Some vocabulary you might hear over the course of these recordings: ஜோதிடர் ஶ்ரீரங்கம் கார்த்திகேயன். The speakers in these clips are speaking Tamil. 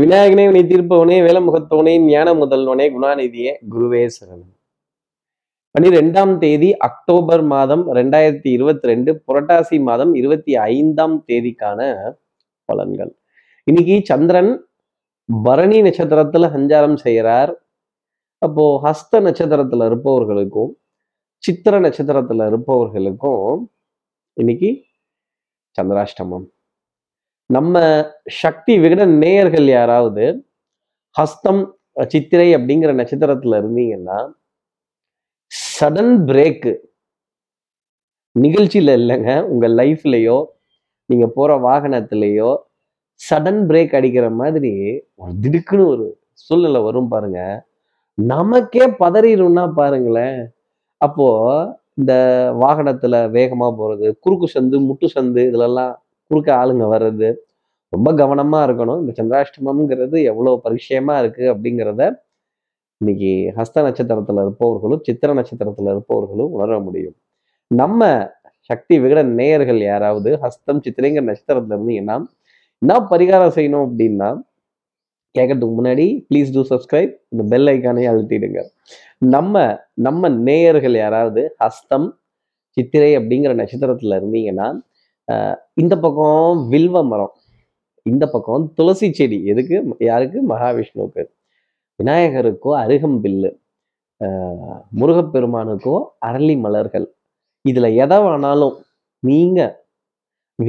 விநாயகனே உன்னை தீர்ப்பவனே வேலமுகத்தவனே ஞான முதல்வனே குணாநிதியே குருவே சரணம். 12ஆம் தேதி அக்டோபர் மாதம் 2022 புரட்டாசி மாதம் 25ஆம் தேதிக்கான பலன்கள். இன்னைக்கு சந்திரன் பரணி நட்சத்திரத்துல சஞ்சாரம் செய்கிறார். அப்போ ஹஸ்த நட்சத்திரத்துல இருப்பவர்களுக்கும் சித்திர நட்சத்திரத்துல இருப்பவர்களுக்கும் இன்னைக்கு சந்திராஷ்டமம். நம்ம சக்தி விகட நேயர்கள் யாராவது ஹஸ்தம் சித்திரை அப்படிங்கிற நட்சத்திரத்துல இருந்தீங்கன்னா சடன் பிரேக்கு நிகழ்ச்சியில இல்லைங்க, உங்க லைஃப்லயோ நீங்க போற வாகனத்திலேயோ சடன் பிரேக் அடிக்கிற மாதிரி ஒரு திடுக்குன்னு ஒரு சூழ்நிலை வரும் பாருங்க. நமக்கே பதறிடும்னா பாருங்களேன். அப்போ இந்த வாகனத்துல வேகமா போறது, குறுக்கு சந்து முட்டு சந்து இதுலெல்லாம் குறுக்க ஆளுங்க வர்றது ரொம்ப கவனமா இருக்கணும். இந்த சந்திராஷ்டமம்ங்கிறது எவ்வளவு பரிச்சயமா இருக்கு அப்படிங்கிறத இன்னைக்கு ஹஸ்த நட்சத்திரத்துல இருப்பவர்களும் சித்திர நட்சத்திரத்துல இருப்பவர்களும் உணர முடியும். நம்ம சக்தி விகட நேயர்கள் யாராவது ஹஸ்தம் சித்திரைங்கிற நட்சத்திரத்துல இருந்தீங்கன்னா என்ன பரிகாரம் செய்யணும் அப்படின்னா, கேட்கறதுக்கு முன்னாடி ப்ளீஸ் டூ சப்ஸ்கிரைப், இந்த பெல் ஐக்கானே அழுத்திடுங்க. நம்ம நேயர்கள் யாராவது ஹஸ்தம் சித்திரை அப்படிங்கிற நட்சத்திரத்துல இருந்தீங்கன்னா இந்த பக்கம் வில்வ மரம், இந்த பக்கம் துளசி செடி. எதுக்கு? யாருக்கு? மகாவிஷ்ணுவுக்கு, விநாயகருக்கோ அருகம்பில்லு, முருகப்பெருமானுக்கோ அரளி மலர்கள். இதுல எதை வேணாலும் நீங்க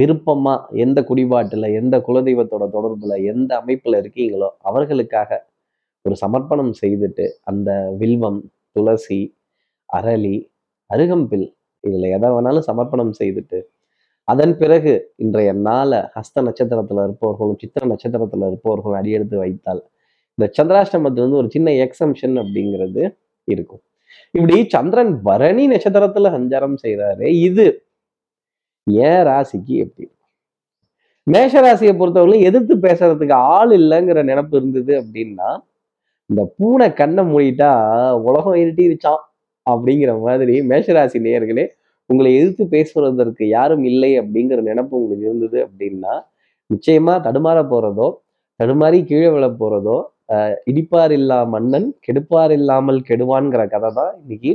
விருப்பமா எந்த குடிபாட்டுல எந்த குலதெய்வத்தோட தொடர்புல எந்த அமைப்புல இருக்கீங்களோ அவர்களுக்காக ஒரு சமர்ப்பணம் செய்துட்டு அந்த வில்வம், துளசி, அரளி, அருகம்பில் இதுல எதை வேணாலும் சமர்ப்பணம் செய்துட்டு அதன் பிறகு இன்றைய நாள ஹஸ்த நட்சத்திரத்துல இருப்பவர்களும் சித்திர நட்சத்திரத்துல இருப்பவர்களும் அடியெடுத்து வைத்தால் இந்த சந்திராஷ்டமத்துல வந்து ஒரு சின்ன எக்ஸம்ஷன் அப்படிங்கிறது இருக்கும். இப்படி சந்திரன் பரணி நட்சத்திரத்துல சஞ்சாரம் செய்யறாரு. இது ஏன் ராசிக்கு எப்படி? மேஷ ராசியை பொறுத்தவரையிலும் எதிர்த்து பேசுறதுக்கு ஆள் இல்லைங்கிற நினைப்பு இருந்தது அப்படின்னா, இந்த பூனை கண்ணை மூடிட்டா உலகம் இருட்டிருச்சான் அப்படிங்கிற மாதிரி மேஷராசி நேயர்களே உங்களை எதிர்த்து பேசுவதற்கு யாரும் இல்லை அப்படிங்கிற நினைப்பு உங்களுக்கு இருந்தது அப்படின்னா, நிச்சயமா தடுமாற போறதோ தடுமாறி கீழே விழ போறதோ இடிப்பார் இல்லா மன்னன் கெடுப்பார் இல்லாமல் கெடுவான்ங்கிற கதை தான். இன்னைக்கு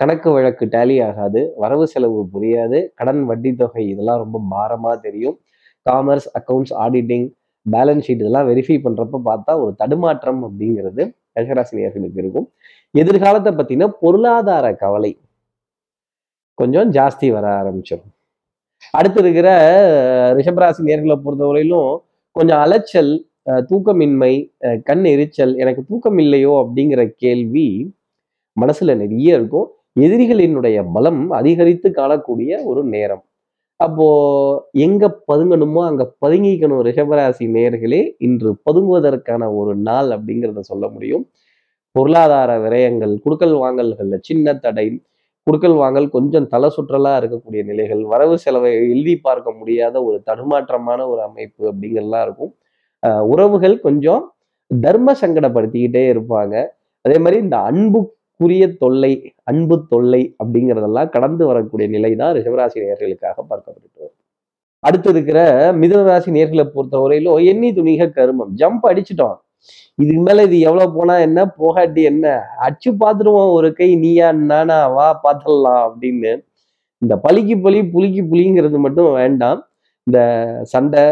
கணக்கு வழக்கு டேலி ஆகாது, வரவு செலவு புரியாது, கடன் வட்டி தொகை இதெல்லாம் ரொம்ப பாரமா தெரியும். Commerce, accounts, auditing, balance sheet இதெல்லாம் வெரிஃபை பண்றப்ப பார்த்தா ஒரு தடுமாற்றம் அப்படிங்கிறது மேஷராசினியர்களுக்கு இருக்கும். எதிர்காலத்தை பத்தின பொருளாதார கவலை கொஞ்சம் ஜாஸ்தி வர ஆரம்பிச்சிடும். அடுத்து இருக்கிற ரிஷபராசி நேர்களை பொறுத்தவரையிலும் கொஞ்சம் அலைச்சல், தூக்கமின்மை, கண் எரிச்சல், எனக்கு தூக்கம் இல்லையோ அப்படிங்கிற கேள்வி மனசுல நிறைய இருக்கும். எதிரிகளினுடைய பலம் அதிகரித்து காணக்கூடிய ஒரு நேரம். அப்போ எங்க பதுங்கணுமோ அங்க பதுங்கிக்கணும் ரிஷபராசி நேர்களே. இன்று பதுங்குவதற்கான ஒரு நாள் அப்படிங்கிறத சொல்ல முடியும். பொருளாதார விரயங்கள், குடுக்கல் வாங்கல்கள்ல சின்ன தடை, குடுக்கல் வாங்கல், கொஞ்சம் தலை சுற்றலா இருக்கக்கூடிய நிலைகள், வரவு செலவை எழுதி பார்க்க முடியாத ஒரு தடுமாற்றமான ஒரு அமைப்பு அப்படிங்கிறதுலாம் இருக்கும். உறவுகள் கொஞ்சம் தர்ம சங்கடப்படுத்திக்கிட்டே இருப்பாங்க. அதே மாதிரி இந்த அன்புக்குரிய தொல்லை, அன்பு தொல்லை அப்படிங்கிறதெல்லாம் கடந்து வரக்கூடிய நிலை தான் ரிஷபராசி நேர்களுக்காக பார்க்கப்பட்டு. அடுத்து இருக்கிற மிதுனராசி நேர்களை பொறுத்தவரையிலும் எண்ணி துணிக கருமம். ஜம்ப் அடிச்சுட்டோம், இதுக்கு மேல இது எவ்வளவு போனா என்ன, போகாட்டி என்ன, அச்சு பார்த்துருவோம் ஒரு கை, நீயா நானா வா பார்த்துடலாம் அப்படின்னு இந்த பலிக்கு பலி புளிக்கு புளிங்கிறது மட்டும் வேண்டாம். இந்த சண்டை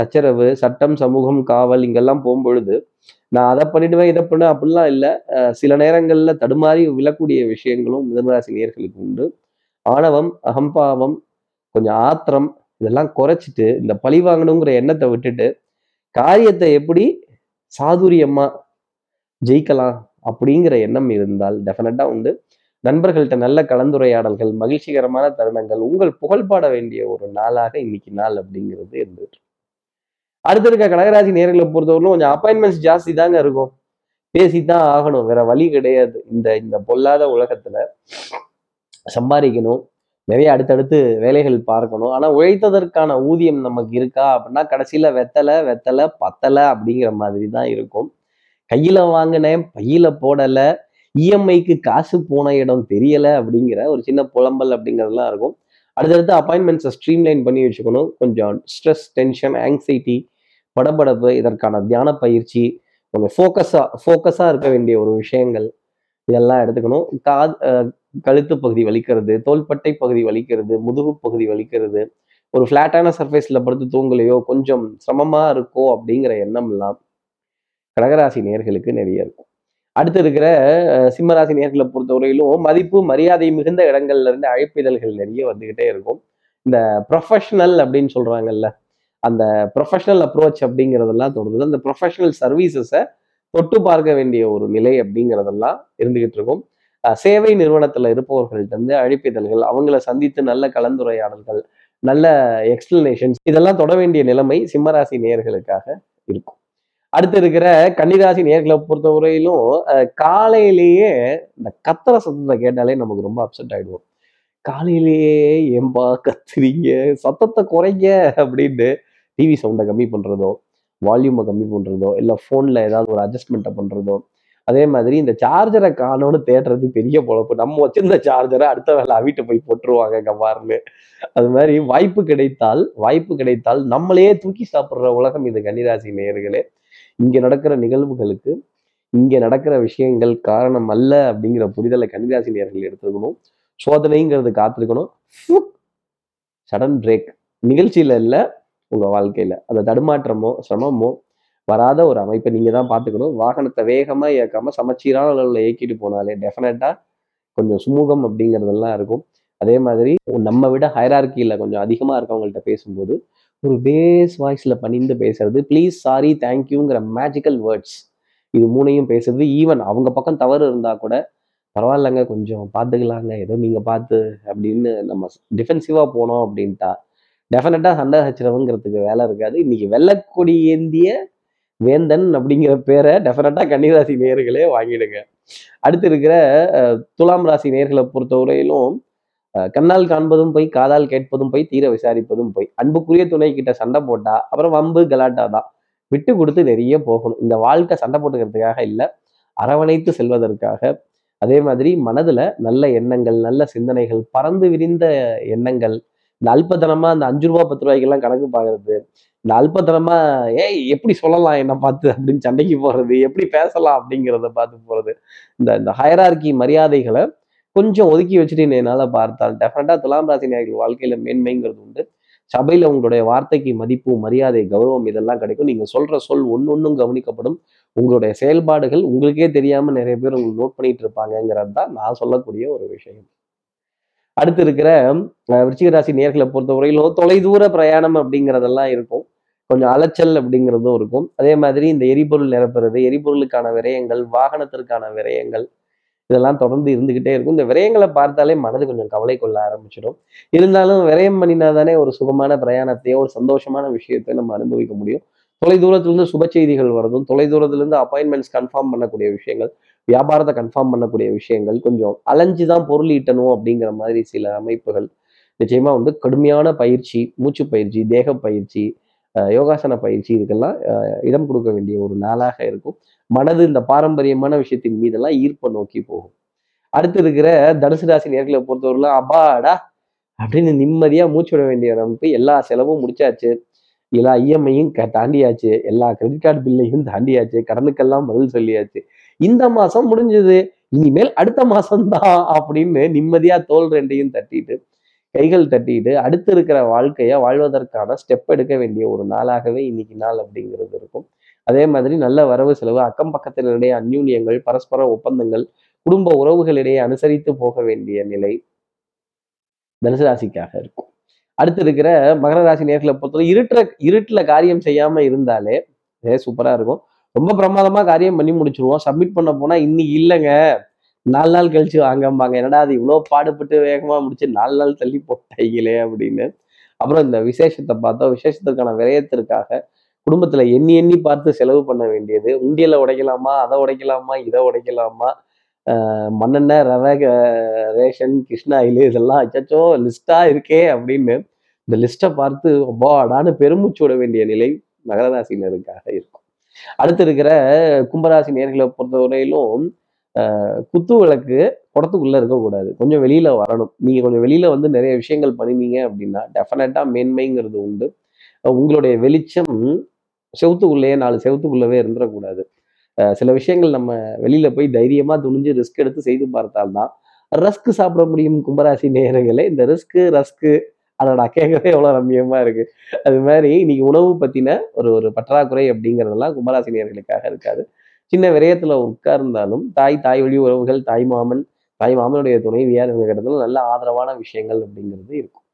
சச்சரவு, சட்டம், சமூகம், காவல் இங்கெல்லாம் போகும்பொழுது நான் அதை பண்ணிடுவேன் இதை பண்ண அப்படிலாம் இல்லை. சில நேரங்கள்ல தடுமாறி விழக்கூடிய விஷயங்களும் மிதுனராசி நேயர்களுக்கு உண்டு. ஆணவம், அகம்பாவம், கொஞ்சம் ஆத்திரம் இதெல்லாம் குறைச்சிட்டு இந்த பழி வாங்கணுங்கிற எண்ணத்தை விட்டுட்டு காரியத்தை எப்படி சாதுரியமா ஜெயிக்கலாம் அப்படிங்கிற எண்ணம் இருந்தால் டெஃபினட்டா உண்டு. நண்பர்கள்ட்ட நல்ல கலந்துரையாடல்கள், மகிழ்ச்சிகரமான தருணங்கள், உங்கள் புகழ்பாட வேண்டிய ஒரு நாளாக இன்னைக்கு நாள் அப்படிங்கிறது இருந்துட்டு. அடுத்த இருக்க கடகராசி நேரங்களை பொறுத்தவரையிலும் கொஞ்சம் அப்பாயின்மெண்ட்ஸ் ஜாஸ்தி தாங்க இருக்கும். பேசித்தான் ஆகணும், வேற வழி கிடையாது. இந்த பொல்லாத உலகத்துல சம்பாதிக்கணும், நிறைய அடுத்தடுத்து வேலைகள் பார்க்கணும். ஆனா உழைத்ததற்கான ஊதியம் நமக்கு இருக்கா அப்படின்னா கடைசியில வெத்தலை பத்தலை அப்படிங்கிற மாதிரி தான் இருக்கும். கையில வாங்கினேன் பையில போடலை, இஎம்ஐக்கு காசு போன இடம் தெரியல அப்படிங்கிற ஒரு சின்ன புலம்பல் அப்படிங்கிறதுலாம் இருக்கும். அடுத்தடுத்து அப்பாயின்மெண்ட்ஸை ஸ்ட்ரீம்லைன் பண்ணி வச்சுக்கணும். கொஞ்சம் ஸ்ட்ரெஸ், டென்ஷன், ஆங்ஸைட்டி, படபடப்பு, இதற்கான தியான பயிற்சி, கொஞ்சம் ஃபோக்கஸாக இருக்க வேண்டிய ஒரு விஷயங்கள், இதெல்லாம் எடுத்துக்கணும். கழுத்து பகுதி வலிக்கிறது, தோள்பட்டை பகுதி வலிக்கிறது, முதுகு பகுதி வலிக்கிறது, ஒரு ஃப்ளாட்டான சர்ஃபேஸில் படுத்து தூங்கலையோ கொஞ்சம் சிரமமாக இருக்கோ அப்படிங்கிற எண்ணம்லாம் கடகராசி நேயர்களுக்கு நிறைய இருக்கும். அடுத்து இருக்கிற சிம்மராசி நேயர்களை பொறுத்தவரையிலும் மதிப்பு மரியாதை மிகுந்த இடங்கள்ல இருந்து அழைப்பிதழ்கள் நிறைய வந்துகிட்டே இருக்கும். இந்த ப்ரொஃபஷனல் அப்படின்னு சொல்றாங்கல்ல, அந்த ப்ரொஃபஷனல் அப்ரோச் அப்படிங்கிறதெல்லாம் தொடர்ந்து அந்த ப்ரொஃபஷனல் சர்வீசஸை தொட்டு பார்க்க வேண்டிய ஒரு நிலை அப்படிங்கிறதெல்லாம் இருந்துகிட்டு இருக்கும். சேவை நிறுவனத்துல இருப்பவர்கள்ட்ட இருந்து அழைப்பிதழ்கள், அவங்கள சந்தித்து நல்ல கலந்துரையாடல்கள், நல்ல எக்ஸ்பிளனேஷன்ஸ், இதெல்லாம் தொட வேண்டிய நிலைமை சிம்மராசி நேயர்களுக்காக இருக்கும். அடுத்து இருக்கிற கன்னிராசி நேயர்களை பொறுத்தவரையிலும் காலையிலேயே இந்த கத்திர சத்தத்தை கேட்டாலே நமக்கு ரொம்ப அப்செட் ஆயிடுவோம். காலையிலேயே ஏம்பா கத்துறீங்க, சத்தத்தை குறைங்க அப்படின்ட்டு டிவி சவுண்டை கம்மி பண்றதோ, வால்யூமை கம்மி பண்றதோ, இல்லை ஃபோன்ல ஏதாவது ஒரு அட்ஜஸ்ட்மெண்ட்டை பண்றதோ, அதே மாதிரி இந்த சார்ஜரை காணோன்னு தேடுறது பெரிய பொழப்பு. நம்ம வச்சிருந்த சார்ஜரை அடுத்த வேலை அவிட்டு போய் போட்டுருவாங்க கவார்னு. அது மாதிரி வாய்ப்பு கிடைத்தால் நம்மளே தூக்கி சாப்பிட்ற உலகம் இது கன்னிராசி நேயர்களே. இங்க நடக்கிற நிகழ்வுகளுக்கு, இங்க நடக்கிற விஷயங்கள் காரணம் அல்ல அப்படிங்கிற புரிதலை கன்னிராசி நேயர்கள் எடுத்துக்கணும். சோதனைங்கிறது காத்திருக்கணும், சடன் பிரேக் நிகழ்ச்சியில இல்லை, உங்க வாழ்க்கையில அந்த தடுமாற்றமோ சிரமமோ வராத ஒரு அமைப்பை நீங்க தான் பார்த்துக்கணும். வாகனத்தை வேகமா இயக்காம சமச்சீரான அளவில் இயக்கிட்டு போனாலே டெஃபினட்டா கொஞ்சம் சுமூகம் அப்படிங்கிறதெல்லாம் இருக்கும். அதே மாதிரி நம்ம விட ஹைரார்கியில கொஞ்சம் அதிகமா இருக்கவங்கள்ட்ட பேசும்போது ஒரு பேஸ் வாய்ஸ்ல பணிந்து பேசுறது, ப்ளீஸ், சாரி, தேங்க்யூங்கிற மேஜிக்கல் வேர்ட்ஸ், இது மூணையும் பேசுறது. ஈவன் அவங்க பக்கம் தவறு இருந்தா கூட பரவாயில்லங்க, கொஞ்சம் பார்த்துக்கலாங்க, ஏதோ நீங்க பார்த்து அப்படின்னு நம்ம டிஃபென்சிவா போனோம் அப்படின்ட்டா டெஃபினட்டா சண்டை ஹச்சரவுங்கிறதுக்கு வேலை இருக்காது. இன்னைக்கு வெள்ளக்கொடி ஏந்திய வேந்தன் அப்படிங்கிற பேரை டெஃபினட்டா கன்னிராசி நேயர்களே வாங்கிடுங்க. அடுத்து இருக்கிற துலாம் ராசி நேயர்களை பொறுத்தவரையிலும் கண்ணால் காண்பதும் போய், காதால் கேட்பதும் போய், தீர விசாரிப்பதும் போய், அன்புக்குரிய துணை கிட்ட சண்டை போட்டா அப்புறம் வம்பு கலாட்டா தான். விட்டு கொடுத்து நிறைய போகணும். இந்த வாழ்க்கை சண்டை போட்டுக்கிறதுக்காக இல்லை, அரவணைத்து செல்வதற்காக. அதே மாதிரி மனதுல நல்ல எண்ணங்கள், நல்ல சிந்தனைகள், பறந்து விரிந்த எண்ணங்கள், இந்த அல்பத்தனமா அந்த 5 ரூபா 10 ரூபாய்க்கெல்லாம் கணக்கு பார்க்கறது, இந்த அல்பத்தனமா ஏய் எப்படி சொல்லலாம் என்ன பார்த்து அப்படின்னு சண்டைக்கு போறது, எப்படி பேசலாம் அப்படிங்கிறத பார்த்து போறது, இந்த ஹைரார்கி மரியாதைகளை கொஞ்சம் ஒதுக்கி வச்சுட்டு என்னால் பார்த்தால் டெஃபினட்டா துலாம் ராசி நேயர்கள் வாழ்க்கையில மேன்மைங்கிறது உண்டு. சபையில உங்களுடைய வார்த்தைக்கு மதிப்பு, மரியாதை, கௌரவம் இதெல்லாம் கிடைக்கும். நீங்க சொல்ற சொல் ஒன்னொன்னும் கவனிக்கப்படும். உங்களுடைய செயல்பாடுகள் உங்களுக்கே தெரியாம நிறைய பேர் உங்களுக்கு நோட் பண்ணிட்டு இருப்பாங்கிறது தான் நான் சொல்லக்கூடிய ஒரு விஷயம். அடுத்து இருக்கிற விருச்சிக ராசி நேயர்களை பொறுத்தவரையிலும் தொலைதூர பிரயாணம் அப்படிங்கிறதெல்லாம் இருக்கும், கொஞ்சம் அலைச்சல் அப்படிங்கிறதும் இருக்கும். அதே மாதிரி இந்த எரிபொருள் நிரப்புறது, எரிபொருளுக்கான விரயங்கள், வாகனத்திற்கான விரயங்கள், இதெல்லாம் தொடர்ந்து இருந்துகிட்டே இருக்கும். இந்த விரயங்களை பார்த்தாலே மனது கொஞ்சம் கவலை கொள்ள ஆரம்பிச்சிடும். இருந்தாலும் விரயம் பண்ணினாதானே ஒரு சுகமான பிரயாணத்தையோ ஒரு சந்தோஷமான விஷயத்தையோ நம்ம அனுபவிக்க முடியும். தொலைதூரத்திலிருந்து சுப செய்திகள் வரதும், தொலைதூரத்திலிருந்து அப்பாயின்மெண்ட்ஸ் கன்ஃபார்ம் பண்ணக்கூடிய விஷயங்கள், வியாபாரத்தை கன்ஃபார்ம் பண்ணக்கூடிய விஷயங்கள், கொஞ்சம் அலைஞ்சுதான் பொருள் ஈட்டணும் அப்படிங்கிற மாதிரி சில அமைப்புகள் நிச்சயமா வந்து. கடுமையான பயிற்சி, மூச்சு பயிற்சி, தேக பயிற்சி, யோகாசன பயிற்சி, இதுக்கெல்லாம் இடம் கொடுக்க வேண்டிய ஒரு நாளாக இருக்கும். மனது இந்த பாரம்பரியமான விஷயத்தின் மீதெல்லாம் ஈர்ப்பை நோக்கி போகும். அடுத்து இருக்கிற தனுசு ராசி நேர்களை பொறுத்தவரையிலும் அபாடா அப்படின்னு நிம்மதியா மூச்சு விட வேண்டிய நமக்கு எல்லா செலவும் முடிச்சாச்சு, எல்லா இஎம்ஐயும் தாண்டியாச்சு, எல்லா கிரெடிட் கார்டு பில்லையும் தாண்டியாச்சு, கடனுக்கெல்லாம் பதில் சொல்லியாச்சு, இந்த மாசம் முடிஞ்சது, இனிமேல் அடுத்த மாசம்தான் அப்படின்னு நிம்மதியா தோல் ரெண்டையும் தட்டிட்டு கைகள் தட்டிட்டு அடுத்து இருக்கிற வாழ்க்கையை வாழ்வதற்கான ஸ்டெப் எடுக்க வேண்டிய ஒரு நாளாகவே இன்னைக்கு நாள் அப்படிங்கிறது இருக்கும். அதே மாதிரி நல்ல வரவு செலவு, அக்கம் பக்கத்தினிடையே அந்யூன்யங்கள், பரஸ்பர ஒப்பந்தங்கள், குடும்ப உறவுகளிடையே அனுசரித்து போக வேண்டிய நிலை தனுசு ராசிக்காக இருக்கும். அடுத்து இருக்கிற மகர ராசி நேர்களை பொறுத்தவரை இருட்டுல காரியம் செய்யாம இருந்தாலே சூப்பரா இருக்கும். ரொம்ப பிரமாதமா காரியம் பண்ணி முடிச்சிருவோம். சப்மிட் பண்ண போனா இன்னைக்கு இல்லைங்க, 4 நாள் கழிச்சு வாங்கம்பாங்க. என்னடா அது இவ்வளோ பாடுபட்டு வேகமா முடிச்சு 4 நாள் தள்ளி போட்டாங்களே அப்படின்னு. அப்புறம் இந்த விசேஷத்தை பார்த்தா விசேஷத்திற்கான விரயத்திற்காக குடும்பத்துல எண்ணி பார்த்து செலவு பண்ண வேண்டியது, உண்டியலை உடைக்கலாமா, அதை உடைக்கலாமா, இதை உடைக்கலாமா, மண்ணெண்ணெய், ரவை, ரேஷன், கிருஷ்ணாயில், இதெல்லாம் அச்சோ லிஸ்டா இருக்கே அப்படின்னு இந்த லிஸ்ட்டை பார்த்து அடான்னு பெருமூச்சு விட வேண்டிய நிலை மகர ராசினருக்காக இருக்கும். அடுத்து இருக்கிற கும்பராசி நேர்களை பொறுத்தவரையிலும் குத்து விளக்கு குடத்துக்குள்ள இருக்கக்கூடாது, கொஞ்சம் வெளியில வரணும். நீங்க கொஞ்சம் வெளியில வந்து நிறைய விஷயங்கள் பண்ணினீங்க அப்படின்னா டெஃபினட்டா மேன்மைங்கிறது உண்டு. உங்களுடைய வெளிச்சம் செவுத்துக்குள்ளேயே 4 செவுத்துக்குள்ளவே இருந்துடக்கூடாது. சில விஷயங்கள் நம்ம வெளியில போய் தைரியமா துணிஞ்சு ரிஸ்க் எடுத்து செய்து பார்த்தால்தான் ரஸ்க் சாப்பிட முடியும். கும்பராசி நேயர்களே, இந்த ரஸ்க்கு அதோட கேட்கவே எவ்வளோ ரம்மியமா இருக்கு. அது மாதிரி இன்னைக்கு உணவு பத்தின ஒரு பற்றாக்குறை அப்படிங்கிறதெல்லாம் கும்பராசி நேயர்களுக்காக இருக்காது. சின்ன விரயத்துல உட்கார்ந்தாலும் தாய் வழி உறவுகள், தாய் மாமனுடைய துணைவியார் இவங்க நல்ல ஆதரவான விஷயங்கள் அப்படிங்கிறது இருக்கும்.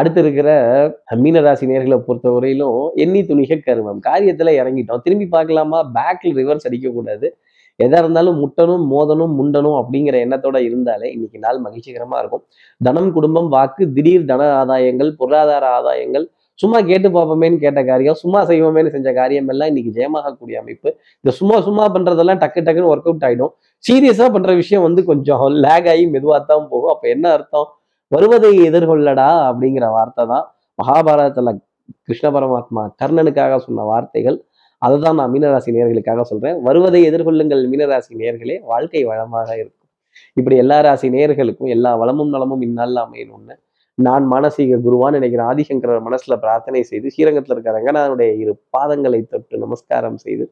அடுத்து இருக்கிற மீன ராசி நேர்களை பொறுத்த வரையிலும் எண்ணி துணிக கருமம். காரியத்துல இறங்கிட்டோம், திரும்பி பார்க்கலாமா, பேக்ல ரிவர்ஸ் அடிக்கக்கூடாது. எதா இருந்தாலும் முட்டணும், மோதணும், முண்டணும் அப்படிங்கிற எண்ணத்தோட இருந்தாலே இன்னைக்கு நாள் மகிழ்ச்சிகரமா இருக்கும். தனம், குடும்பம், வாக்கு, திடீர் தன ஆதாயங்கள், பொருளாதார ஆதாயங்கள், சும்மா கேட்டு பார்ப்போமேன்னு கேட்ட காரியம், சும்மா செய்வோமேன்னு செஞ்ச காரியம் எல்லாம் இன்னைக்கு ஜெயமாகக்கூடிய அமைப்பு. இந்த சும்மா பண்றதெல்லாம் டக்குன்னு ஒர்க் அவுட் ஆயிடும். சீரியஸா பண்ற விஷயம் கொஞ்சம் லேக் ஆகி மெதுவாத்தான் போகும். அப்ப என்ன அர்த்தம், வருவதை எதிர்கொள்ளடா அப்படிங்கிற வார்த்தை தான் மகாபாரதத்துல கிருஷ்ண பரமாத்மா கர்ணனுக்காக சொன்ன வார்த்தைகள். அதை தான் நான் மீனராசி நேயர்களுக்காக சொல்றேன். வருவதை எதிர்கொள்ளுங்கள் மீனராசி நேயர்களே, வாழ்க்கை வளமாக இருக்கும். இப்படி எல்லா ராசி நேயர்களுக்கும் எல்லா வளமும் நலமும் இந்நாளில் அமையணும்னு நான் மானசீக குருவான்னு நினைக்கிறேன். ஆதிசங்கரர் மனசுல பிரார்த்தனை செய்து ஸ்ரீரங்கத்தில் இருக்க ரங்கநாதனுடைய 2 பாதங்களை தொட்டு நமஸ்காரம் செய்து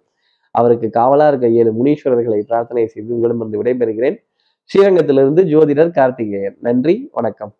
அவருக்கு காவலா இருக்க 7 முனீஸ்வரர்களை பிரார்த்தனை செய்து உங்களிடமிருந்து விடைபெறுகிறேன். ஸ்ரீரங்கத்திலிருந்து ஜோதிடர் கார்த்திகேயன். நன்றி, வணக்கம்.